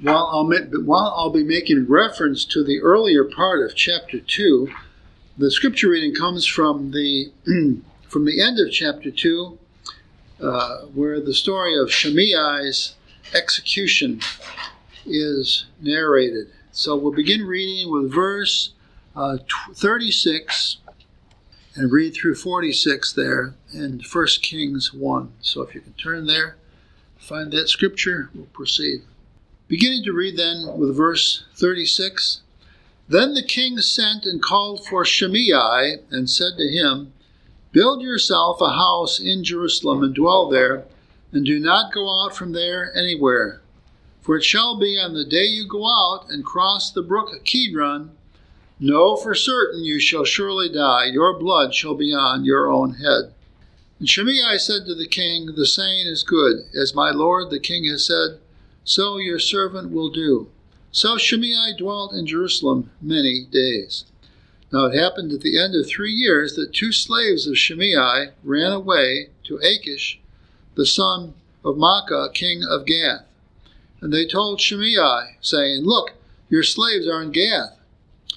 while I'll be making reference to the earlier part of chapter 2, the scripture reading comes from the end of chapter 2, where the story of Shimei's execution is narrated. So we'll begin reading with verse 36 and read through 46 there in 1 Kings 1. So if you can turn there, find that scripture, we'll proceed. Beginning to read then with verse 36, Then the king sent and called for Shimei and said to him, Build yourself a house in Jerusalem and dwell there, and do not go out from there anywhere. For it shall be on the day you go out and cross the brook Kidron, know for certain you shall surely die, your blood shall be on your own head. And Shimei said to the king, The saying is good, as my lord the king has said, so your servant will do. So Shimei dwelt in Jerusalem many days. Now it happened at the end of 3 years that 2 slaves of Shimei ran away to Achish, the son of Maka, king of Gath. And they told Shimei, saying, Look, your slaves are in Gath.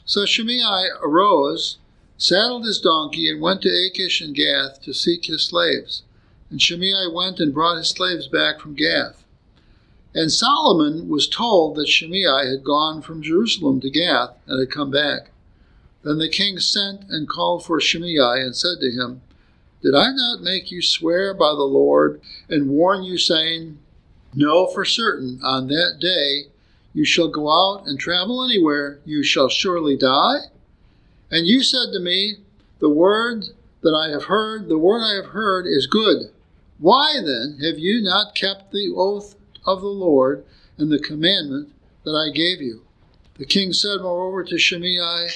So Shimei arose, saddled his donkey, and went to Achish and Gath to seek his slaves. And Shimei went and brought his slaves back from Gath. And Solomon was told that Shimei had gone from Jerusalem to Gath and had come back. Then the king sent and called for Shimei and said to him, Did I not make you swear by the Lord and warn you, saying, Know for certain on that day you shall go out and travel anywhere, you shall surely die? And you said to me, The word that I have heard, is good. Why then have you not kept the oath of the Lord and the commandment that I gave you? The king said moreover to Shimei,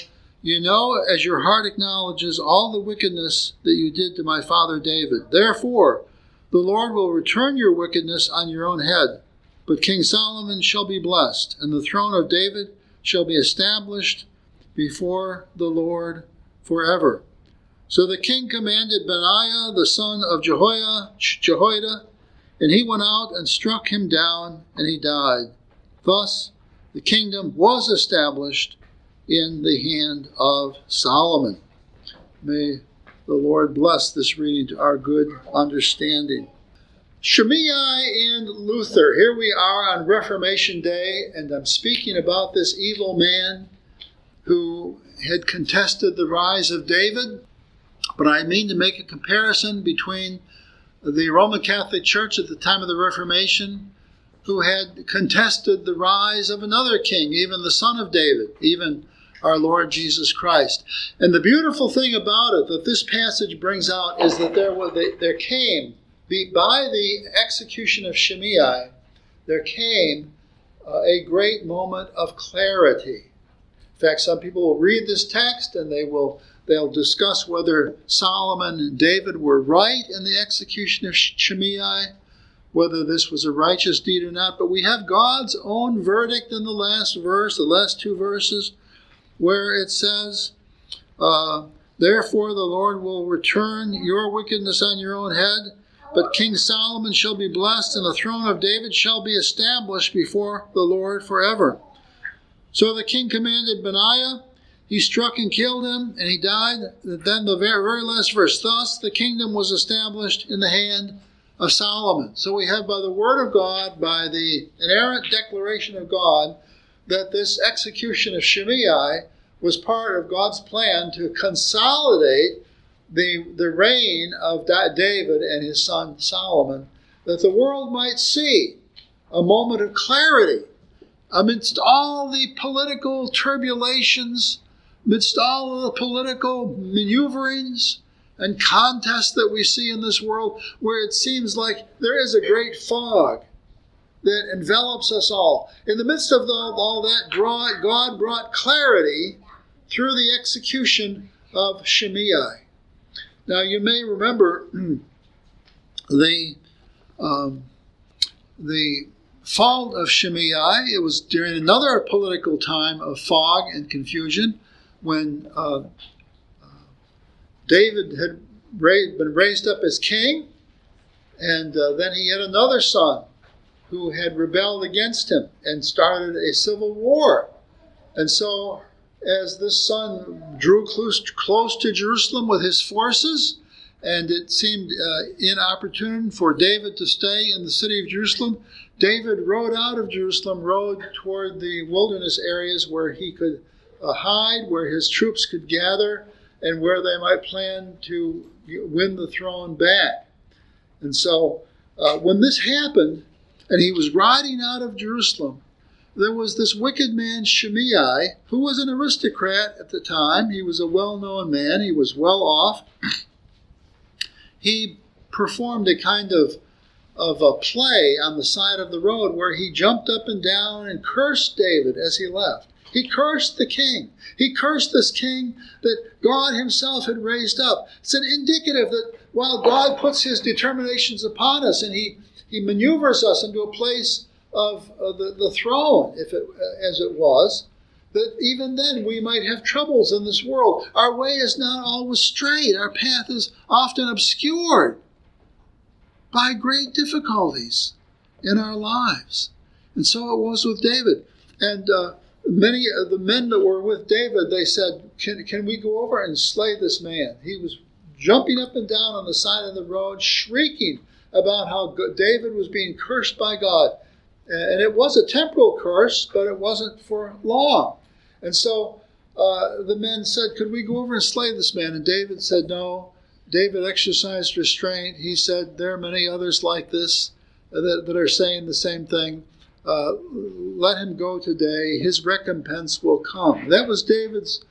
You know, as your heart acknowledges all the wickedness that you did to my father David. Therefore, the Lord will return your wickedness on your own head. But King Solomon shall be blessed, and the throne of David shall be established before the Lord forever. So the king commanded Benaiah, the son of Jehoiada, and he went out and struck him down, and he died. Thus, the kingdom was established in the hand of Solomon. May the Lord bless this reading to our good understanding. Shimei and Luther. Here we are on Reformation Day, and I'm speaking about this evil man who had contested the rise of David. But I mean to make a comparison between the Roman Catholic Church at the time of the Reformation, who had contested the rise of another king, even the son of David, even our Lord Jesus Christ. And the beautiful thing about it that this passage brings out is that there came, by the execution of Shimei, there came a great moment of clarity. In fact, some people will read this text and they'll discuss whether Solomon and David were right in the execution of Shimei, whether this was a righteous deed or not. But we have God's own verdict in the last verse, the last 2 verses, where it says, Therefore the Lord will return your wickedness on your own head, but King Solomon shall be blessed, and the throne of David shall be established before the Lord forever. So the king commanded Benaiah, he struck and killed him, and he died. Then the very last verse, thus the kingdom was established in the hand of Solomon. So we have by the word of God, by the inerrant declaration of God, that this execution of Shimei was part of God's plan to consolidate the reign of David and his son Solomon, that the world might see a moment of clarity amidst all the political turbulations, amidst all the political maneuverings and contests that we see in this world, where it seems like there is a great fog that envelops us all. In the midst of all that, God brought clarity through the execution of Shimei. Now, you may remember the fault of Shimei. It was during another political time of fog and confusion, when David had been raised up as king, and then he had another son who had rebelled against him and started a civil war. And so as the sun drew close to Jerusalem with his forces, and it seemed inopportune for David to stay in the city of Jerusalem, David rode out of Jerusalem, rode toward the wilderness areas where he could hide, where his troops could gather, and where they might plan to win the throne back. And so when this happened, and he was riding out of Jerusalem, there was this wicked man, Shimei, who was an aristocrat at the time. He was a well-known man. He was well off. He performed a kind of a play on the side of the road where he jumped up and down and cursed David as he left. He cursed the king. He cursed this king that God himself had raised up. It's an indicative that while God puts his determinations upon us and he maneuvers us into a place of the throne, as it was, that even then we might have troubles in this world. Our way is not always straight. Our path is often obscured by great difficulties in our lives. And so it was with David. And many of the men that were with David, they said, can we go over and slay this man? He was jumping up and down on the side of the road, shrieking about how David was being cursed by God. And it was a temporal curse, but it wasn't for long. And so the men said, could we go over and slay this man? And David said, no. David exercised restraint. He said, there are many others like this that are saying the same thing. Let him go today. His recompense will come. That was David's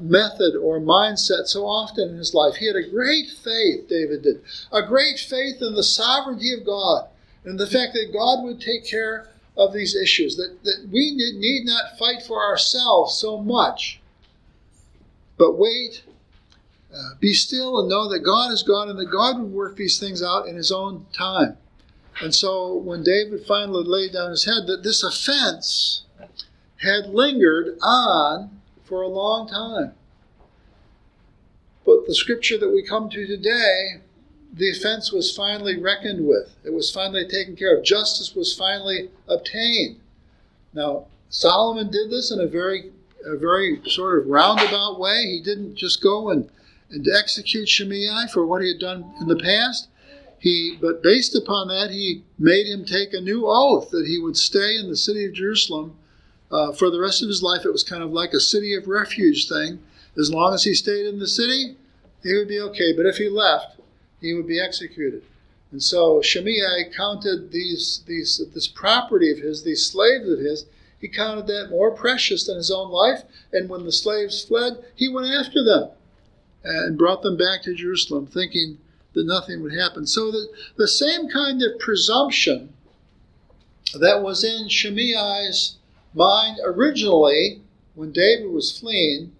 method or mindset so often in his life. He had a great faith, David did, a great faith in the sovereignty of God and the fact that God would take care of these issues, that we need not fight for ourselves so much, but wait, be still and know that God is God and that God would work these things out in his own time. And so when David finally laid down his head, that this offense had lingered on for a long time. But the scripture that we come to today, the offense was finally reckoned with. It was finally taken care of. Justice was finally obtained. Now, Solomon did this in a very sort of roundabout way. He didn't just go and execute Shimei for what he had done in the past. But based upon that, he made him take a new oath that he would stay in the city of Jerusalem for the rest of his life. It was kind of like a city of refuge thing. As long as he stayed in the city, he would be okay. But if he left, he would be executed. And so Shimei counted this property of his, these slaves of his, he counted that more precious than his own life. And when the slaves fled, he went after them and brought them back to Jerusalem, thinking that nothing would happen. So the same kind of presumption that was in Shimei's mind originally when David was fleeing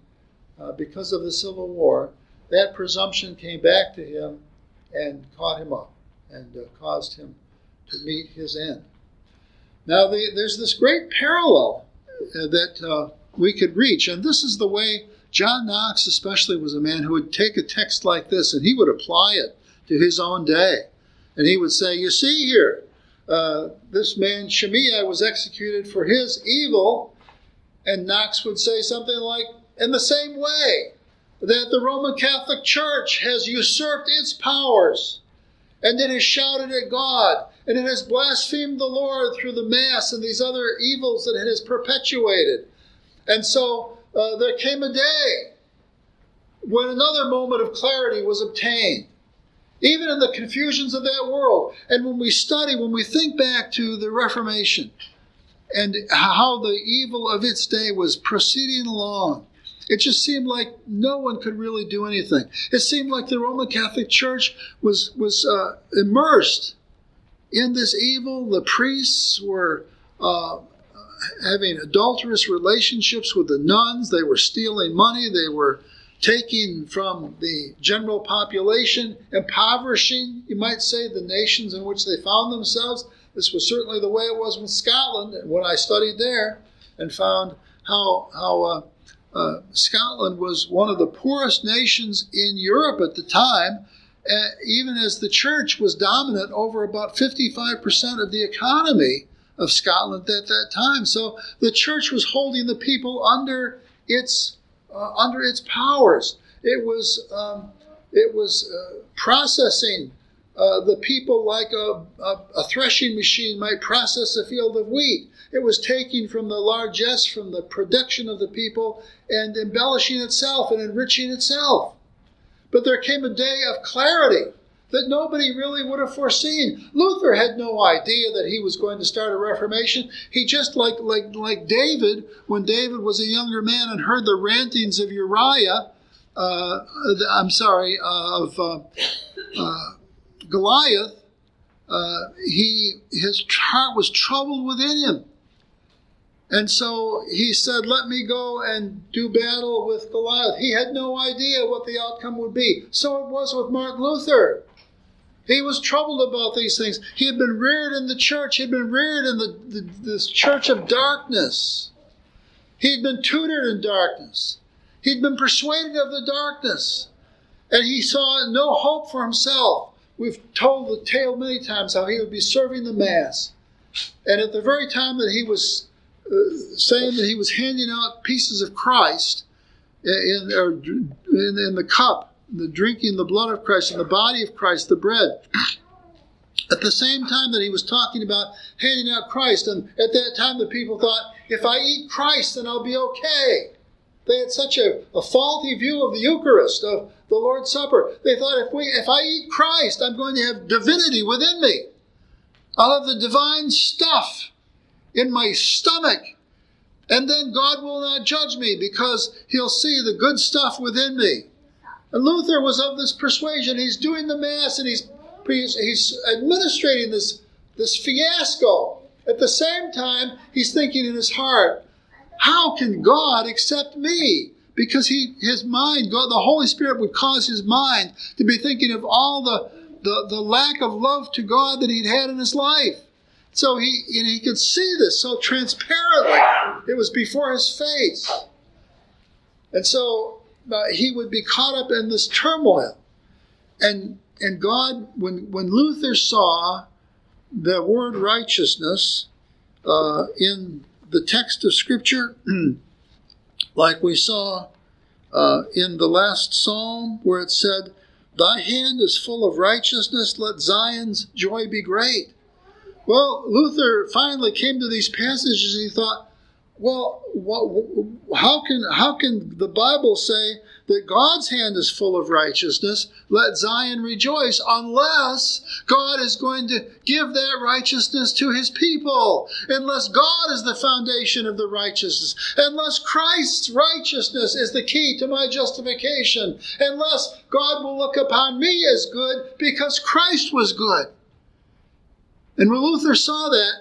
because of the civil war, that presumption came back to him and caught him up and caused him to meet his end. Now, there's this great parallel that we could reach, and this is the way John Knox especially was a man who would take a text like this and he would apply it to his own day. And he would say, you see here, this man Shimei was executed for his evil, and Knox would say something like, in the same way that the Roman Catholic Church has usurped its powers, and it has shouted at God, and it has blasphemed the Lord through the Mass and these other evils that it has perpetuated. And so there came a day when another moment of clarity was obtained, even in the confusions of that world. And when we study, when we think back to the Reformation and how the evil of its day was proceeding along, it just seemed like no one could really do anything. It seemed like the Roman Catholic Church was immersed in this evil. The priests were having adulterous relationships with the nuns. They were stealing money. They were taking from the general population, impoverishing, you might say, the nations in which they found themselves. This was certainly the way it was in Scotland when I studied there and found how Scotland was one of the poorest nations in Europe at the time, even as the church was dominant over about 55% of the economy of Scotland at that time. So the church was holding the people under its powers. It was processing the people like a threshing machine might process a field of wheat. It was taking from the largesse, from the production of the people, and embellishing itself and enriching itself. But there came a day of clarity that nobody really would have foreseen. Luther had no idea that he was going to start a reformation. He just, like David, when David was a younger man and heard the rantings of Goliath, his heart was troubled within him. And so he said, let me go and do battle with Goliath. He had no idea what the outcome would be. So it was with Martin Luther. He was troubled about these things. He had been reared in the church. He had been reared in this church of darkness. He had been tutored in darkness. He'd been persuaded of the darkness. And he saw no hope for himself. We've told the tale many times how he would be serving the Mass. And at the very time that he was saying that he was handing out pieces of Christ in the cup, the drinking the blood of Christ and the body of Christ, the bread. At the same time that he was talking about handing out Christ, and at that time the people thought, if I eat Christ, then I'll be okay. They had such a faulty view of the Eucharist, of the Lord's Supper. They thought, if I eat Christ, I'm going to have divinity within me. I'll have the divine stuff in my stomach, and then God will not judge me because he'll see the good stuff within me. And Luther was of this persuasion. He's doing the Mass and he's administrating this fiasco. At the same time, he's thinking in his heart, how can God accept me? Because the Holy Spirit would cause his mind to be thinking of all the lack of love to God that he'd had in his life. So he could see this so transparently. It was before his face. And so he would be caught up in this turmoil. And God, when Luther saw the word righteousness in the text of Scripture, like we saw in the last psalm where it said, thy hand is full of righteousness, let Zion's joy be great. Well, Luther finally came to these passages and he thought, well, how can the Bible say that God's hand is full of righteousness, let Zion rejoice, unless God is going to give that righteousness to his people, unless God is the foundation of the righteousness, unless Christ's righteousness is the key to my justification, unless God will look upon me as good because Christ was good. And when Luther saw that,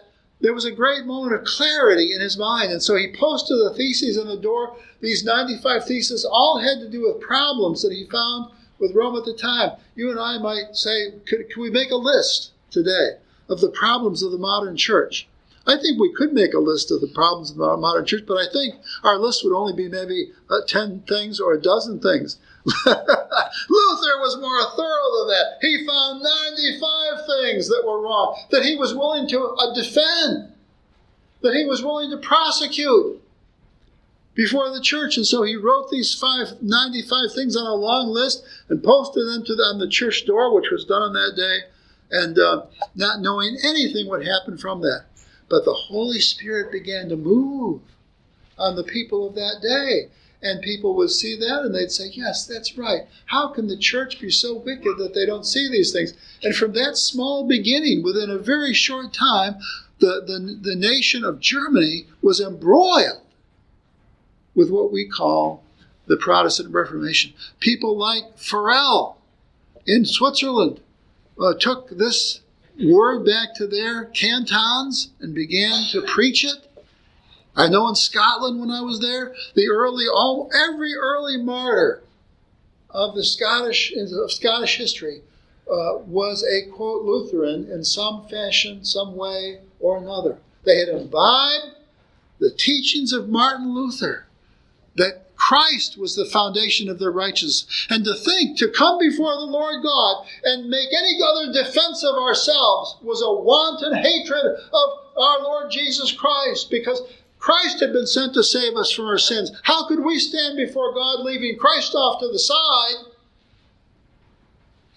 there was a great moment of clarity in his mind. And so he posted the theses on the door. These 95 theses all had to do with problems that he found with Rome at the time. You and I might say, can we make a list today of the problems of the modern church? I think we could make a list of the problems of the modern church, but I think our list would only be maybe 10 things or a dozen things. Luther was more thorough than that. He found 95 things that were wrong, that he was willing to defend, that he was willing to prosecute before the church. And so he wrote these 95 things on a long list and posted them on the church door, which was done on that day, and not knowing anything would happen from that. But the Holy Spirit began to move on the people of that day. And people would see that and they'd say, yes, that's right. How can the church be so wicked that they don't see these things? And from that small beginning, within a very short time, the nation of Germany was embroiled with what we call the Protestant Reformation. People like Farel in Switzerland took this word back to their cantons and began to preach it. I know in Scotland when I was there, every early martyr of the Scottish history was a, quote, Lutheran in some fashion, some way or another. They had imbibed the teachings of Martin Luther, that Christ was the foundation of their righteousness. And to think, to come before the Lord God and make any other defense of ourselves was a wanton hatred of our Lord Jesus Christ, because Christ had been sent to save us from our sins. How could we stand before God leaving Christ off to the side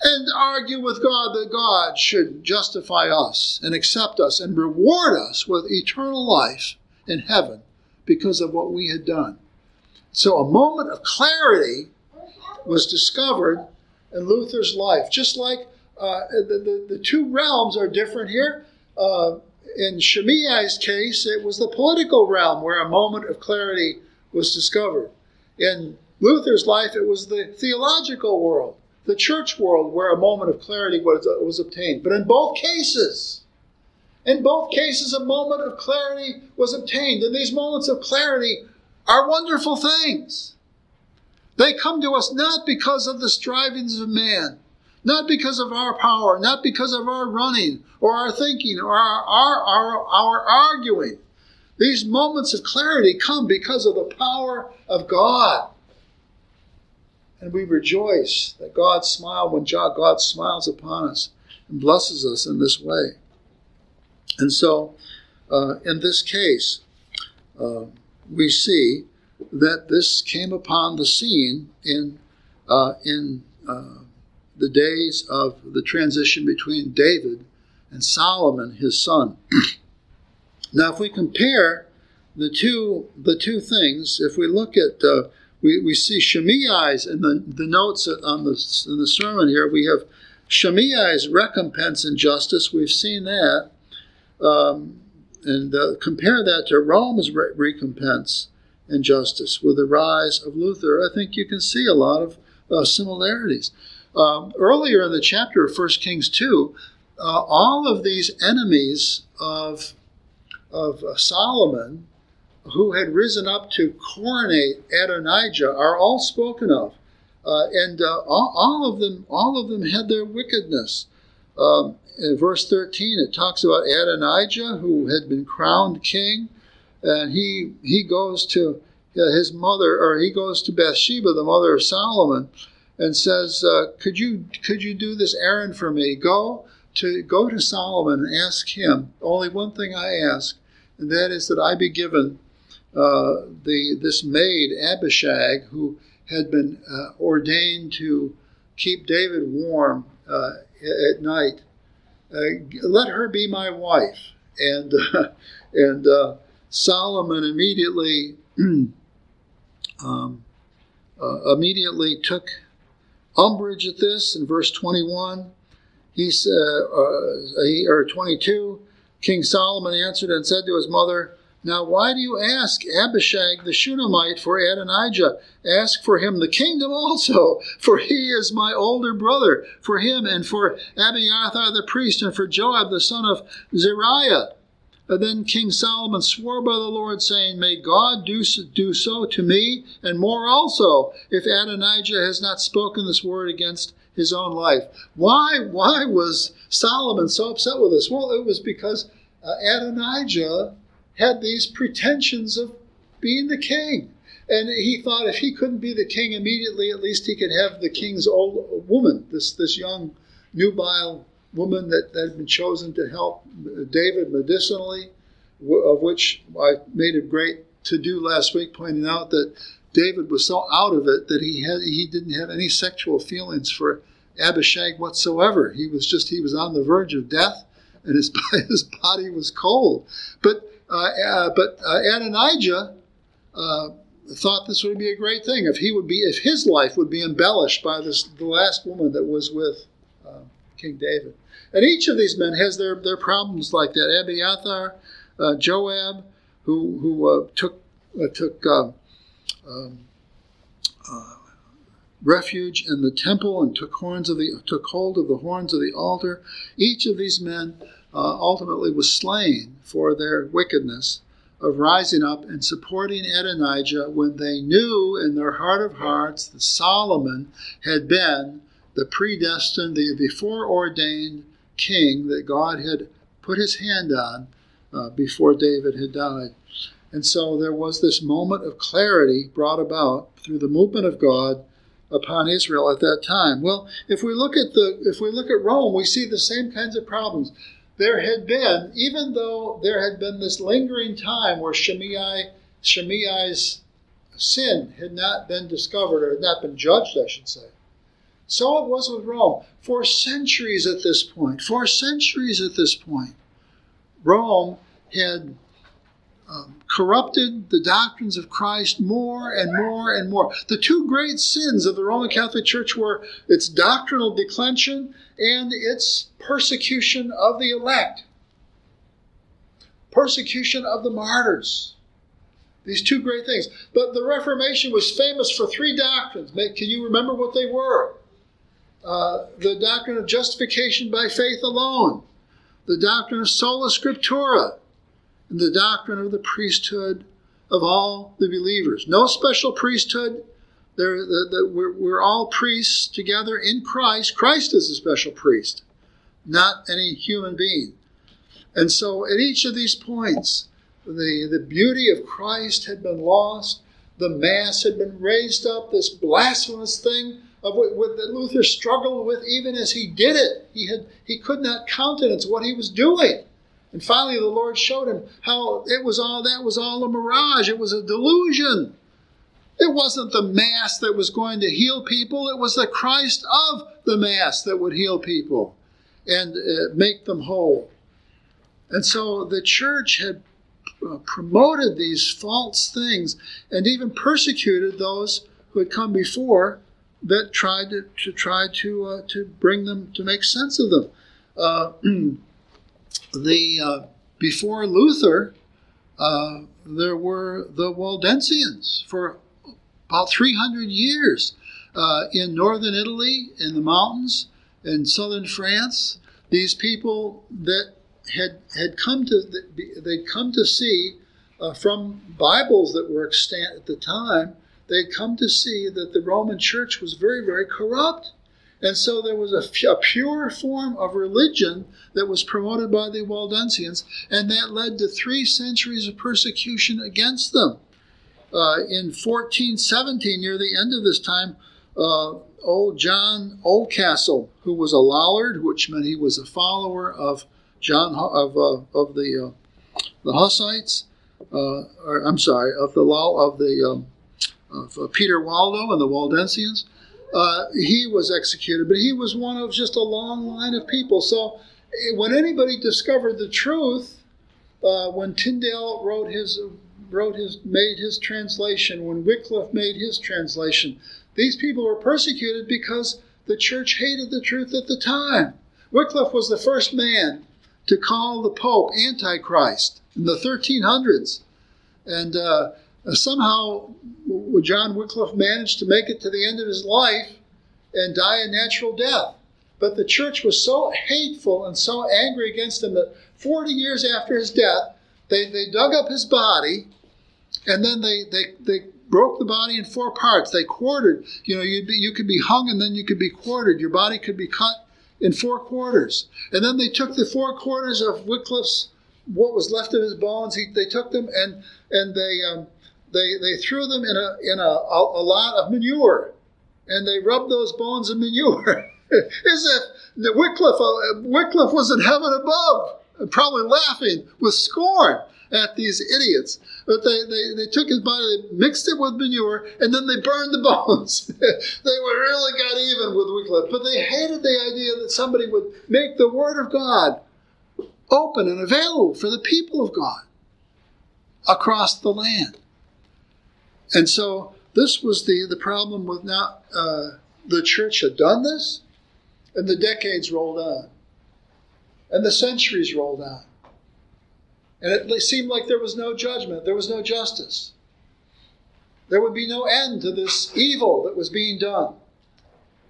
and argue with God that God should justify us and accept us and reward us with eternal life in heaven because of what we had done? So a moment of clarity was discovered in Luther's life. Just like the two realms are different here. In Shimei's case, it was the political realm where a moment of clarity was discovered. In Luther's life, it was the theological world, the church world, where a moment of clarity was obtained. But in both cases, a moment of clarity was obtained. And these moments of clarity are wonderful things. They come to us not because of the strivings of man, not because of our power, not because of our running or our thinking or our arguing. These moments of clarity come because of the power of God. And we rejoice that God smiled when God smiles upon us and blesses us in this way. And so, in this case, we see that this came upon the scene in the days of the transition between David and Solomon, his son. Now, if we compare the two things, if we look at we see Shimei's in the notes on in the sermon here. We have Shimei's recompense and justice. We've seen that. And compare that to Rome's recompense and justice with the rise of Luther. I think you can see a lot of similarities. Earlier in the chapter of 1 Kings 2, all of these enemies of Solomon who had risen up to coronate Adonijah are all spoken of. And all of them had their wickedness. In verse 13, it talks about Adonijah, who had been crowned king, and he goes to his mother, or he goes to Bathsheba, the mother of Solomon, and says, "Could you do this errand for me? Go to Solomon and ask him. Only one thing I ask, and that is that I be given this maid Abishag, who had been ordained to keep David warm at night. Let her be my wife." And Solomon immediately took umbrage at this. In verse 21, or 22, King Solomon answered and said to his mother, "Now why do you ask Abishag the Shunammite for Adonijah? Ask for him the kingdom also, for he is my older brother, for him and for Abiathar the priest and for Joab the son of Zariah." And then King Solomon swore by the Lord, saying, "May God do so to me, and more also, if Adonijah has not spoken this word against his own life." Why was Solomon so upset with this? Well, it was because Adonijah had these pretensions of being the king. And he thought if he couldn't be the king immediately, at least he could have the king's old woman, this young, nubile woman that had been chosen to help David medicinally, of which I made a great to-do last week, pointing out that David was so out of it that he didn't have any sexual feelings for Abishag whatsoever. He was on the verge of death, and his body was cold. But Adonijah thought this would be a great thing if his life would be embellished by the last woman that was with King David. And each of these men has their problems like that. Abiathar, Joab, who took refuge in the temple and took hold of the horns of the altar. Each of these men ultimately was slain for their wickedness of rising up and supporting Adonijah when they knew in their heart of hearts that Solomon had been the predestined, the foreordained king that God had put his hand on before David had died. And so there was this moment of clarity brought about through the movement of God upon Israel at that time. Well, if we look at Rome, we see the same kinds of problems. There had been, even though there had been this lingering time where Shimei's sin had not been discovered or had not been judged, I should say. So it was with Rome. For centuries at this point, Rome had corrupted the doctrines of Christ more and more and more. The two great sins of the Roman Catholic Church were its doctrinal declension and its persecution of the elect, persecution of the martyrs. These two great things. But the Reformation was famous for three doctrines. Can you remember what they were? The doctrine of justification by faith alone, the doctrine of sola scriptura, and the doctrine of the priesthood of all the believers. No special priesthood. We're all priests together in Christ. Christ is a special priest, not any human being. And so at each of these points, the beauty of Christ had been lost. The Mass had been raised up, this blasphemous thing that Luther struggled with even as he did it. He could not countenance what he was doing. And finally the Lord showed him how that was all a mirage. It was a delusion. It wasn't the Mass that was going to heal people. It was the Christ of the Mass that would heal people and make them whole. And so the church had promoted these false things and even persecuted those who had come before that tried to bring them, to make sense of them. Before Luther, there were the Waldensians for about 300 years in northern Italy, in the mountains, in southern France. These people that they'd come to see from Bibles that were extant at the time, they'd come to see that the Roman Church was very, very corrupt. And so there was a pure form of religion that was promoted by the Waldensians, and that led to 3 centuries of persecution against them. In 1417, near the end of this time, old John Oldcastle, who was a Lollard, which meant he was a follower of the Hussites, of Peter Waldo and the Waldensians. He was executed, but he was one of just a long line of people. So when anybody discovered the truth, when Tyndale made his translation, when Wycliffe made his translation, these people were persecuted because the church hated the truth at the time. Wycliffe was the first man to call the Pope Antichrist in the 1300s. And somehow John Wycliffe managed to make it to the end of his life and die a natural death. But the church was so hateful and so angry against him that 40 years after his death, they dug up his body, and then they broke the body in 4 parts. They quartered. You could be hung and then you could be quartered. Your body could be cut in 4 quarters. And then they took the 4 quarters of Wycliffe's, what was left of his bones, they took them and they threw them in a lot of manure. And they rubbed those bones in manure. As if Wycliffe was in heaven above, probably laughing with scorn at these idiots. But they took his body, they mixed it with manure, and then they burned the bones. They really got even with Wycliffe. But they hated the idea that somebody would make the Word of God open and available for the people of God across the land. And so this was the problem with not the church had done this, and the decades rolled on, and the centuries rolled on. And it seemed like there was no judgment, there was no justice. There would be no end to this evil that was being done.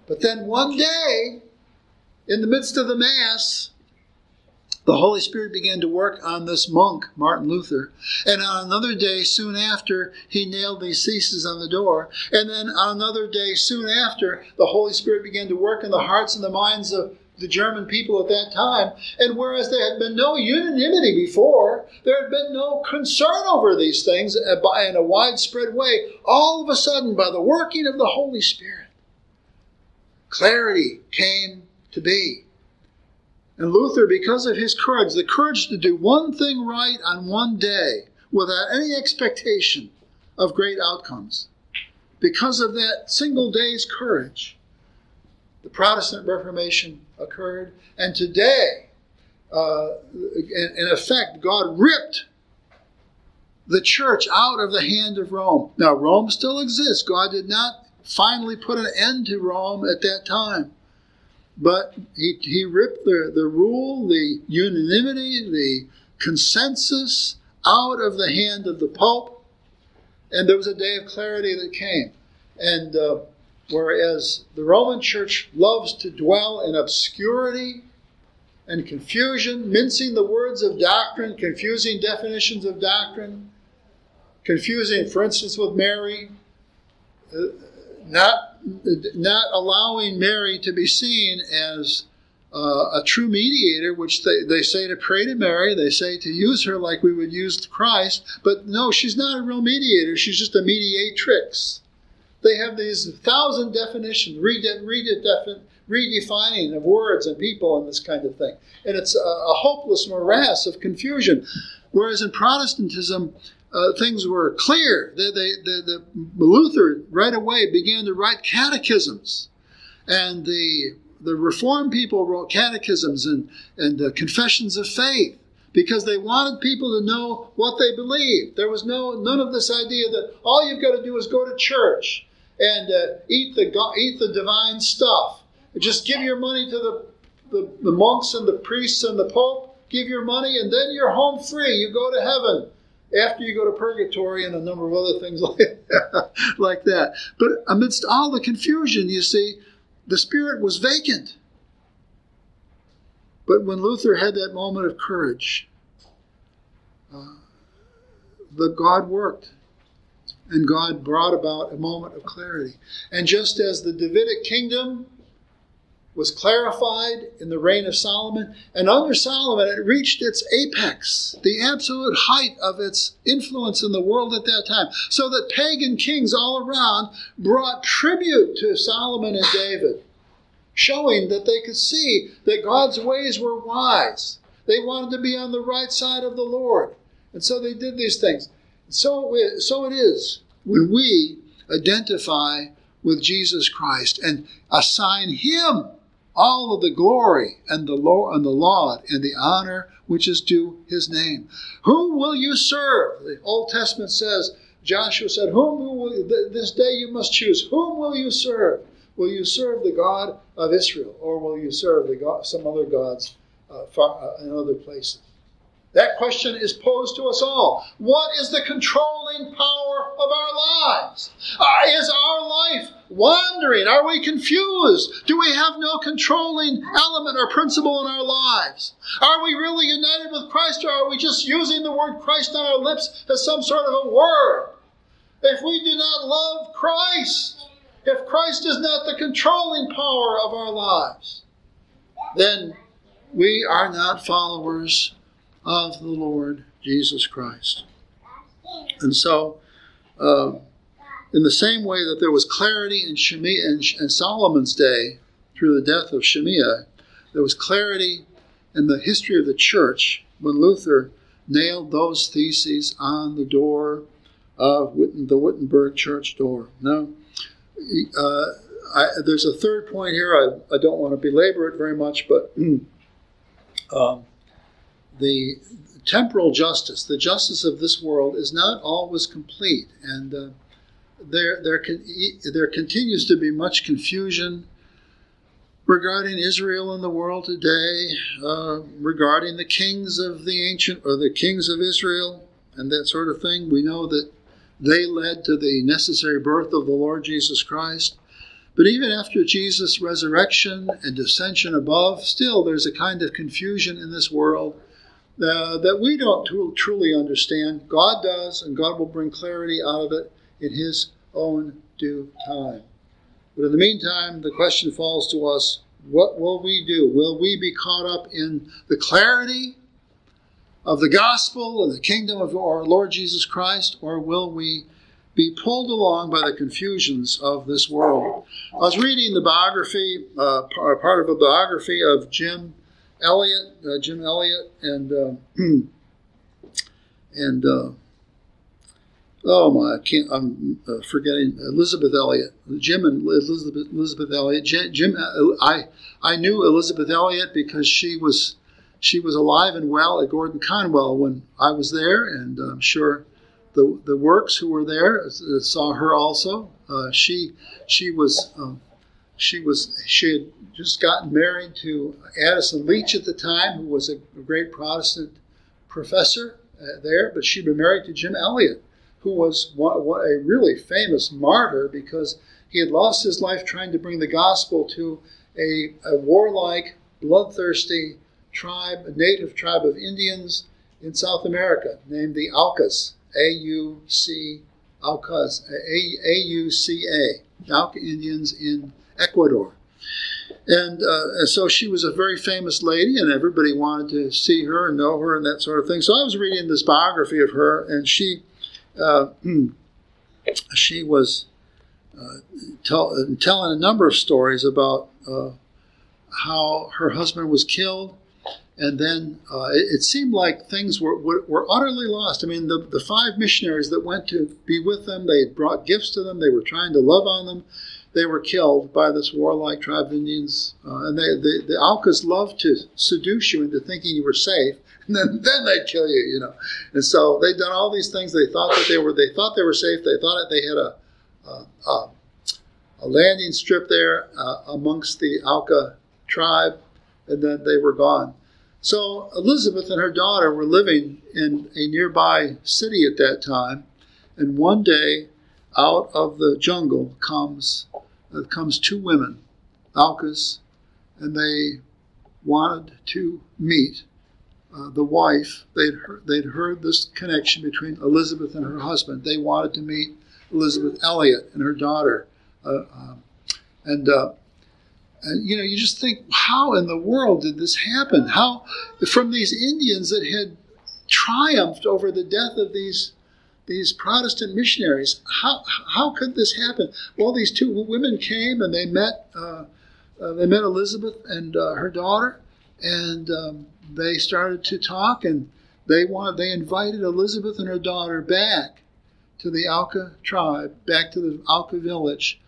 But then one day, in the midst of the Mass, the Holy Spirit began to work on this monk, Martin Luther. And on another day, soon after, he nailed these theses on the door. And then on another day, soon after, the Holy Spirit began to work in the hearts and the minds of the German people at that time. And whereas there had been no unanimity before, there had been no concern over these things in a widespread way, all of a sudden, by the working of the Holy Spirit, clarity came to be. And Luther, because of his courage, the courage to do one thing right on one day without any expectation of great outcomes, because of that single day's courage, the Protestant Reformation occurred, and today, in effect, God ripped the church out of the hand of Rome. Now, Rome still exists. God did not finally put an end to Rome at that time, but he ripped the rule, the unanimity, the consensus out of the hand of the Pope, and there was a day of clarity that came. And whereas the Roman Church loves to dwell in obscurity and confusion, mincing the words of doctrine, confusing definitions of doctrine, confusing, for instance, with Mary, not allowing Mary to be seen as a true mediator, which they say to pray to Mary, they say to use her like we would use Christ, but no, she's not a real mediator, she's just a mediatrix. They have these 1,000 definitions, redefining of words and people and this kind of thing. And it's a hopeless morass of confusion. Whereas in Protestantism, things were clear. Luther right away began to write catechisms. And the Reformed people wrote catechisms and confessions of faith, because they wanted people to know what they believed. There was none of this idea that all you've got to do is go to church and eat the divine stuff. Just give your money to the monks and the priests and the Pope. Give your money and then you're home free. You go to heaven after you go to purgatory and a number of other things like that. But amidst all the confusion, you see, the Spirit was vacant. But when Luther had that moment of courage, God worked, and God brought about a moment of clarity. And just as the Davidic kingdom was clarified in the reign of Solomon, and under Solomon it reached its apex, the absolute height of its influence in the world at that time, so that pagan kings all around brought tribute to Solomon and David, showing that they could see that God's ways were wise. They wanted to be on the right side of the Lord. And so they did these things. So it is when we identify with Jesus Christ and assign Him all of the glory and the laud and the honor which is due His name. Who will you serve? The Old Testament says, Joshua said, this day you must choose. Whom will you serve? Will you serve the God of Israel, or will you serve some other gods in other places? That question is posed to us all. What is the controlling power of our lives? Is our life wandering? Are we confused? Do we have no controlling element or principle in our lives? Are we really united with Christ, or are we just using the word Christ on our lips as some sort of a word? If we do not love Christ, if Christ is not the controlling power of our lives, then we are not followers of the Lord Jesus Christ. And so, in the same way that there was clarity in Shimei and Solomon's day through the death of Shimei, there was clarity in the history of the church when Luther nailed those theses on the door of the Wittenberg church door. Now, there's a third point here. I don't want to belabor it very much, but the temporal justice, the justice of this world, is not always complete, and there continues to be much confusion regarding Israel and the world today, regarding the kings of the kings of Israel, and that sort of thing. We know that they led to the necessary birth of the Lord Jesus Christ. But even after Jesus' resurrection and ascension above, still there's a kind of confusion in this world that we don't truly understand. God does, and God will bring clarity out of it in His own due time. But in the meantime, the question falls to us, what will we do? Will we be caught up in the clarity of the gospel of the kingdom of our Lord Jesus Christ, or will we be pulled along by the confusions of this world? I was reading the biography, part of a biography of Jim Elliot, and I'm forgetting Elizabeth Elliot, Jim and Elizabeth Elliot. I knew Elizabeth Elliot because she was alive and well at Gordon-Conwell when I was there, and I'm sure the Works who were there saw her also. She had just gotten married to Addison Leach at the time, who was a great Protestant professor there, but she'd been married to Jim Elliot, who was a really famous martyr because he had lost his life trying to bring the gospel to a warlike, bloodthirsty tribe, a native tribe of Indians in South America named the Aucas, A-U-C-A, Auca Indians in Ecuador. And so she was a very famous lady, and everybody wanted to see her and know her and that sort of thing. So I was reading this biography of her, and she was telling a number of stories about how her husband was killed, and then it seemed like things were utterly lost. I mean, the five missionaries that went to be with them, they had brought gifts to them, they were trying to love on them, they were killed by this warlike tribe of Indians. And the Alcas loved to seduce you into thinking you were safe, and then they'd kill you, you know. And so they'd done all these things. They thought they were safe. They thought that they had a landing strip there amongst the Alca tribe, and then they were gone. So Elizabeth and her daughter were living in a nearby city at that time, and one day out of the jungle comes two women, Alcas, and they wanted to meet the wife. They'd heard this connection between Elizabeth and her husband. They wanted to meet Elizabeth Elliot and her daughter. And you know, you just think, how in the world did this happen? How, from these Indians that had triumphed over the death of these Protestant missionaries, how could this happen? Well, these two women came and they met Elizabeth and her daughter, and they started to talk, and they invited Elizabeth and her daughter back to the Alca tribe, back to the Alca village,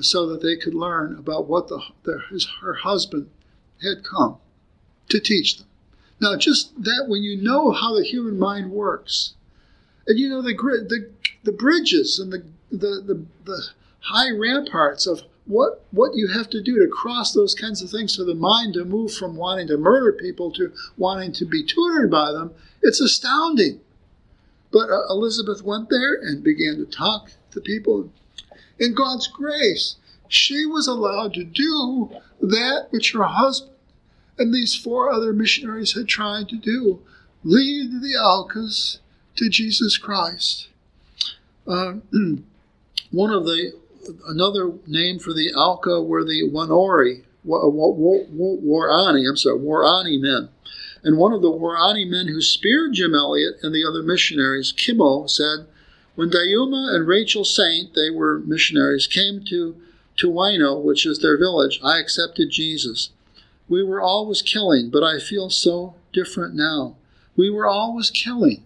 so that they could learn about what her husband had come to teach them. Now, just that, when you know how the human mind works, and you know the bridges and the high ramparts of what you have to do to cross those kinds of things for the mind to move from wanting to murder people to wanting to be tutored by them, it's astounding. But Elizabeth went there and began to talk to people. In God's grace, she was allowed to do that which her husband and these four other missionaries had tried to do: lead the Alcas to Jesus Christ. Another name for the Alca were the Waorani men. And one of the Waorani men who speared Jim Elliot and the other missionaries, Kimmo, said, "When Dayuma and Rachel Saint," they were missionaries, "came to Tuaino, which is their village, I accepted Jesus. We were always killing, but I feel so different now. We were always killing,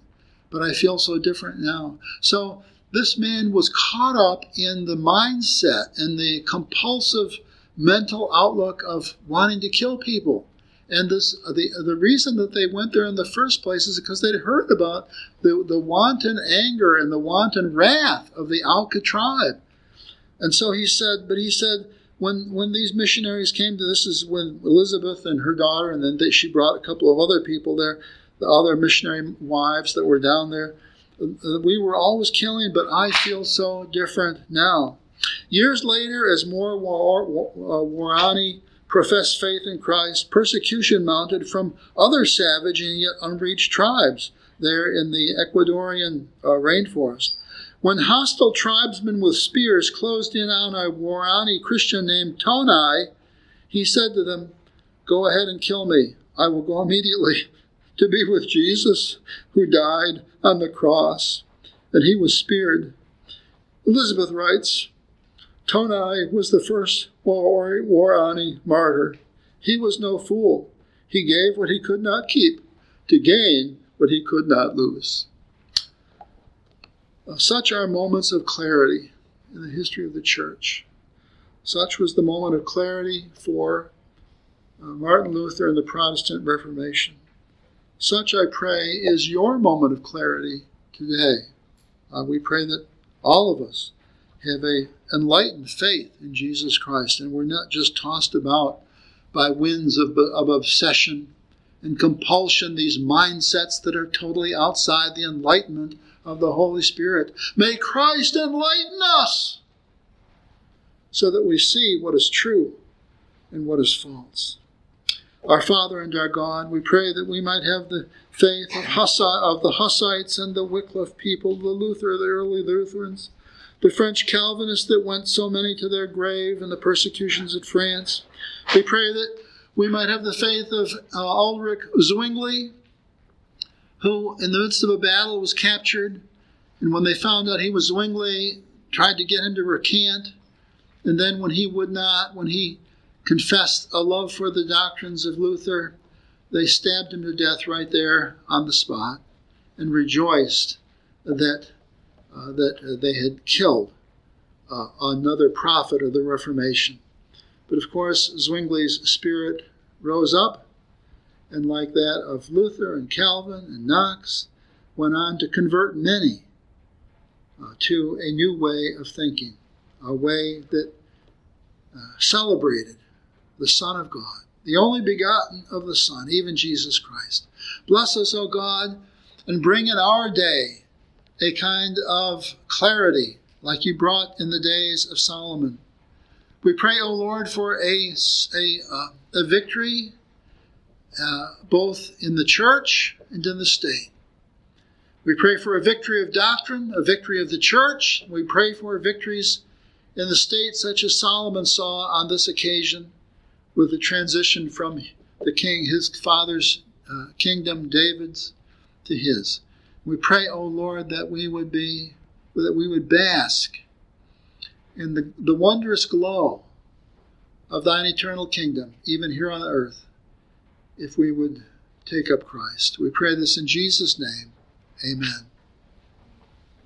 but I feel so different now." So this man was caught up in the mindset and the compulsive mental outlook of wanting to kill people. And the reason that they went there in the first place is because they'd heard about the wanton anger and the wanton wrath of the Alca tribe. And so he said, when these missionaries came to, this is when Elizabeth and her daughter, and then she brought a couple of other people there, the other missionary wives that were down there, "We were always killing, but I feel so different now." Years later, as more Waorani professed faith in Christ, persecution mounted from other savage and yet unreached tribes there in the Ecuadorian rainforest. When hostile tribesmen with spears closed in on a Waorani Christian named Tonai, he said to them, "Go ahead and kill me. I will go immediately to be with Jesus, who died on the cross." And he was speared. Elizabeth writes, "Tonai was the first Waorani martyr. He was no fool. He gave what he could not keep to gain what he could not lose." Such are moments of clarity in the history of the church. Such was the moment of clarity for Martin Luther and the Protestant Reformation. Such, I pray, is your moment of clarity today. We pray that all of us have an enlightened faith in Jesus Christ, and we're not just tossed about by winds of obsession and compulsion, these mindsets that are totally outside the enlightenment of the Holy Spirit. May Christ enlighten us so that we see what is true and what is false. Our Father and our God, we pray that we might have the faith of the Hussites and the Wycliffe people, the early Lutherans, the French Calvinists that went so many to their grave in the persecutions in France. We pray that we might have the faith of Ulrich Zwingli, who in the midst of a battle was captured, and when they found out he was Zwingli, tried to get him to recant, and then when he would not, when he confessed a love for the doctrines of Luther, they stabbed him to death right there on the spot and rejoiced that they had killed another prophet of the Reformation. But of course, Zwingli's spirit rose up, and like that of Luther and Calvin and Knox, went on to convert many to a new way of thinking, a way that celebrated the Son of God, the only begotten of the Son, even Jesus Christ. Bless us, O God, and bring in our day a kind of clarity like you brought in the days of Solomon. We pray, O Lord, for a victory both in the church and in the state. We pray for a victory of doctrine, a victory of the church. We pray for victories in the state such as Solomon saw on this occasion, with the transition from the king, his father's kingdom, David's, to his. We pray, O Lord, that we would bask in the wondrous glow of thine eternal kingdom, even here on earth, if we would take up Christ. We pray this in Jesus' name. Amen.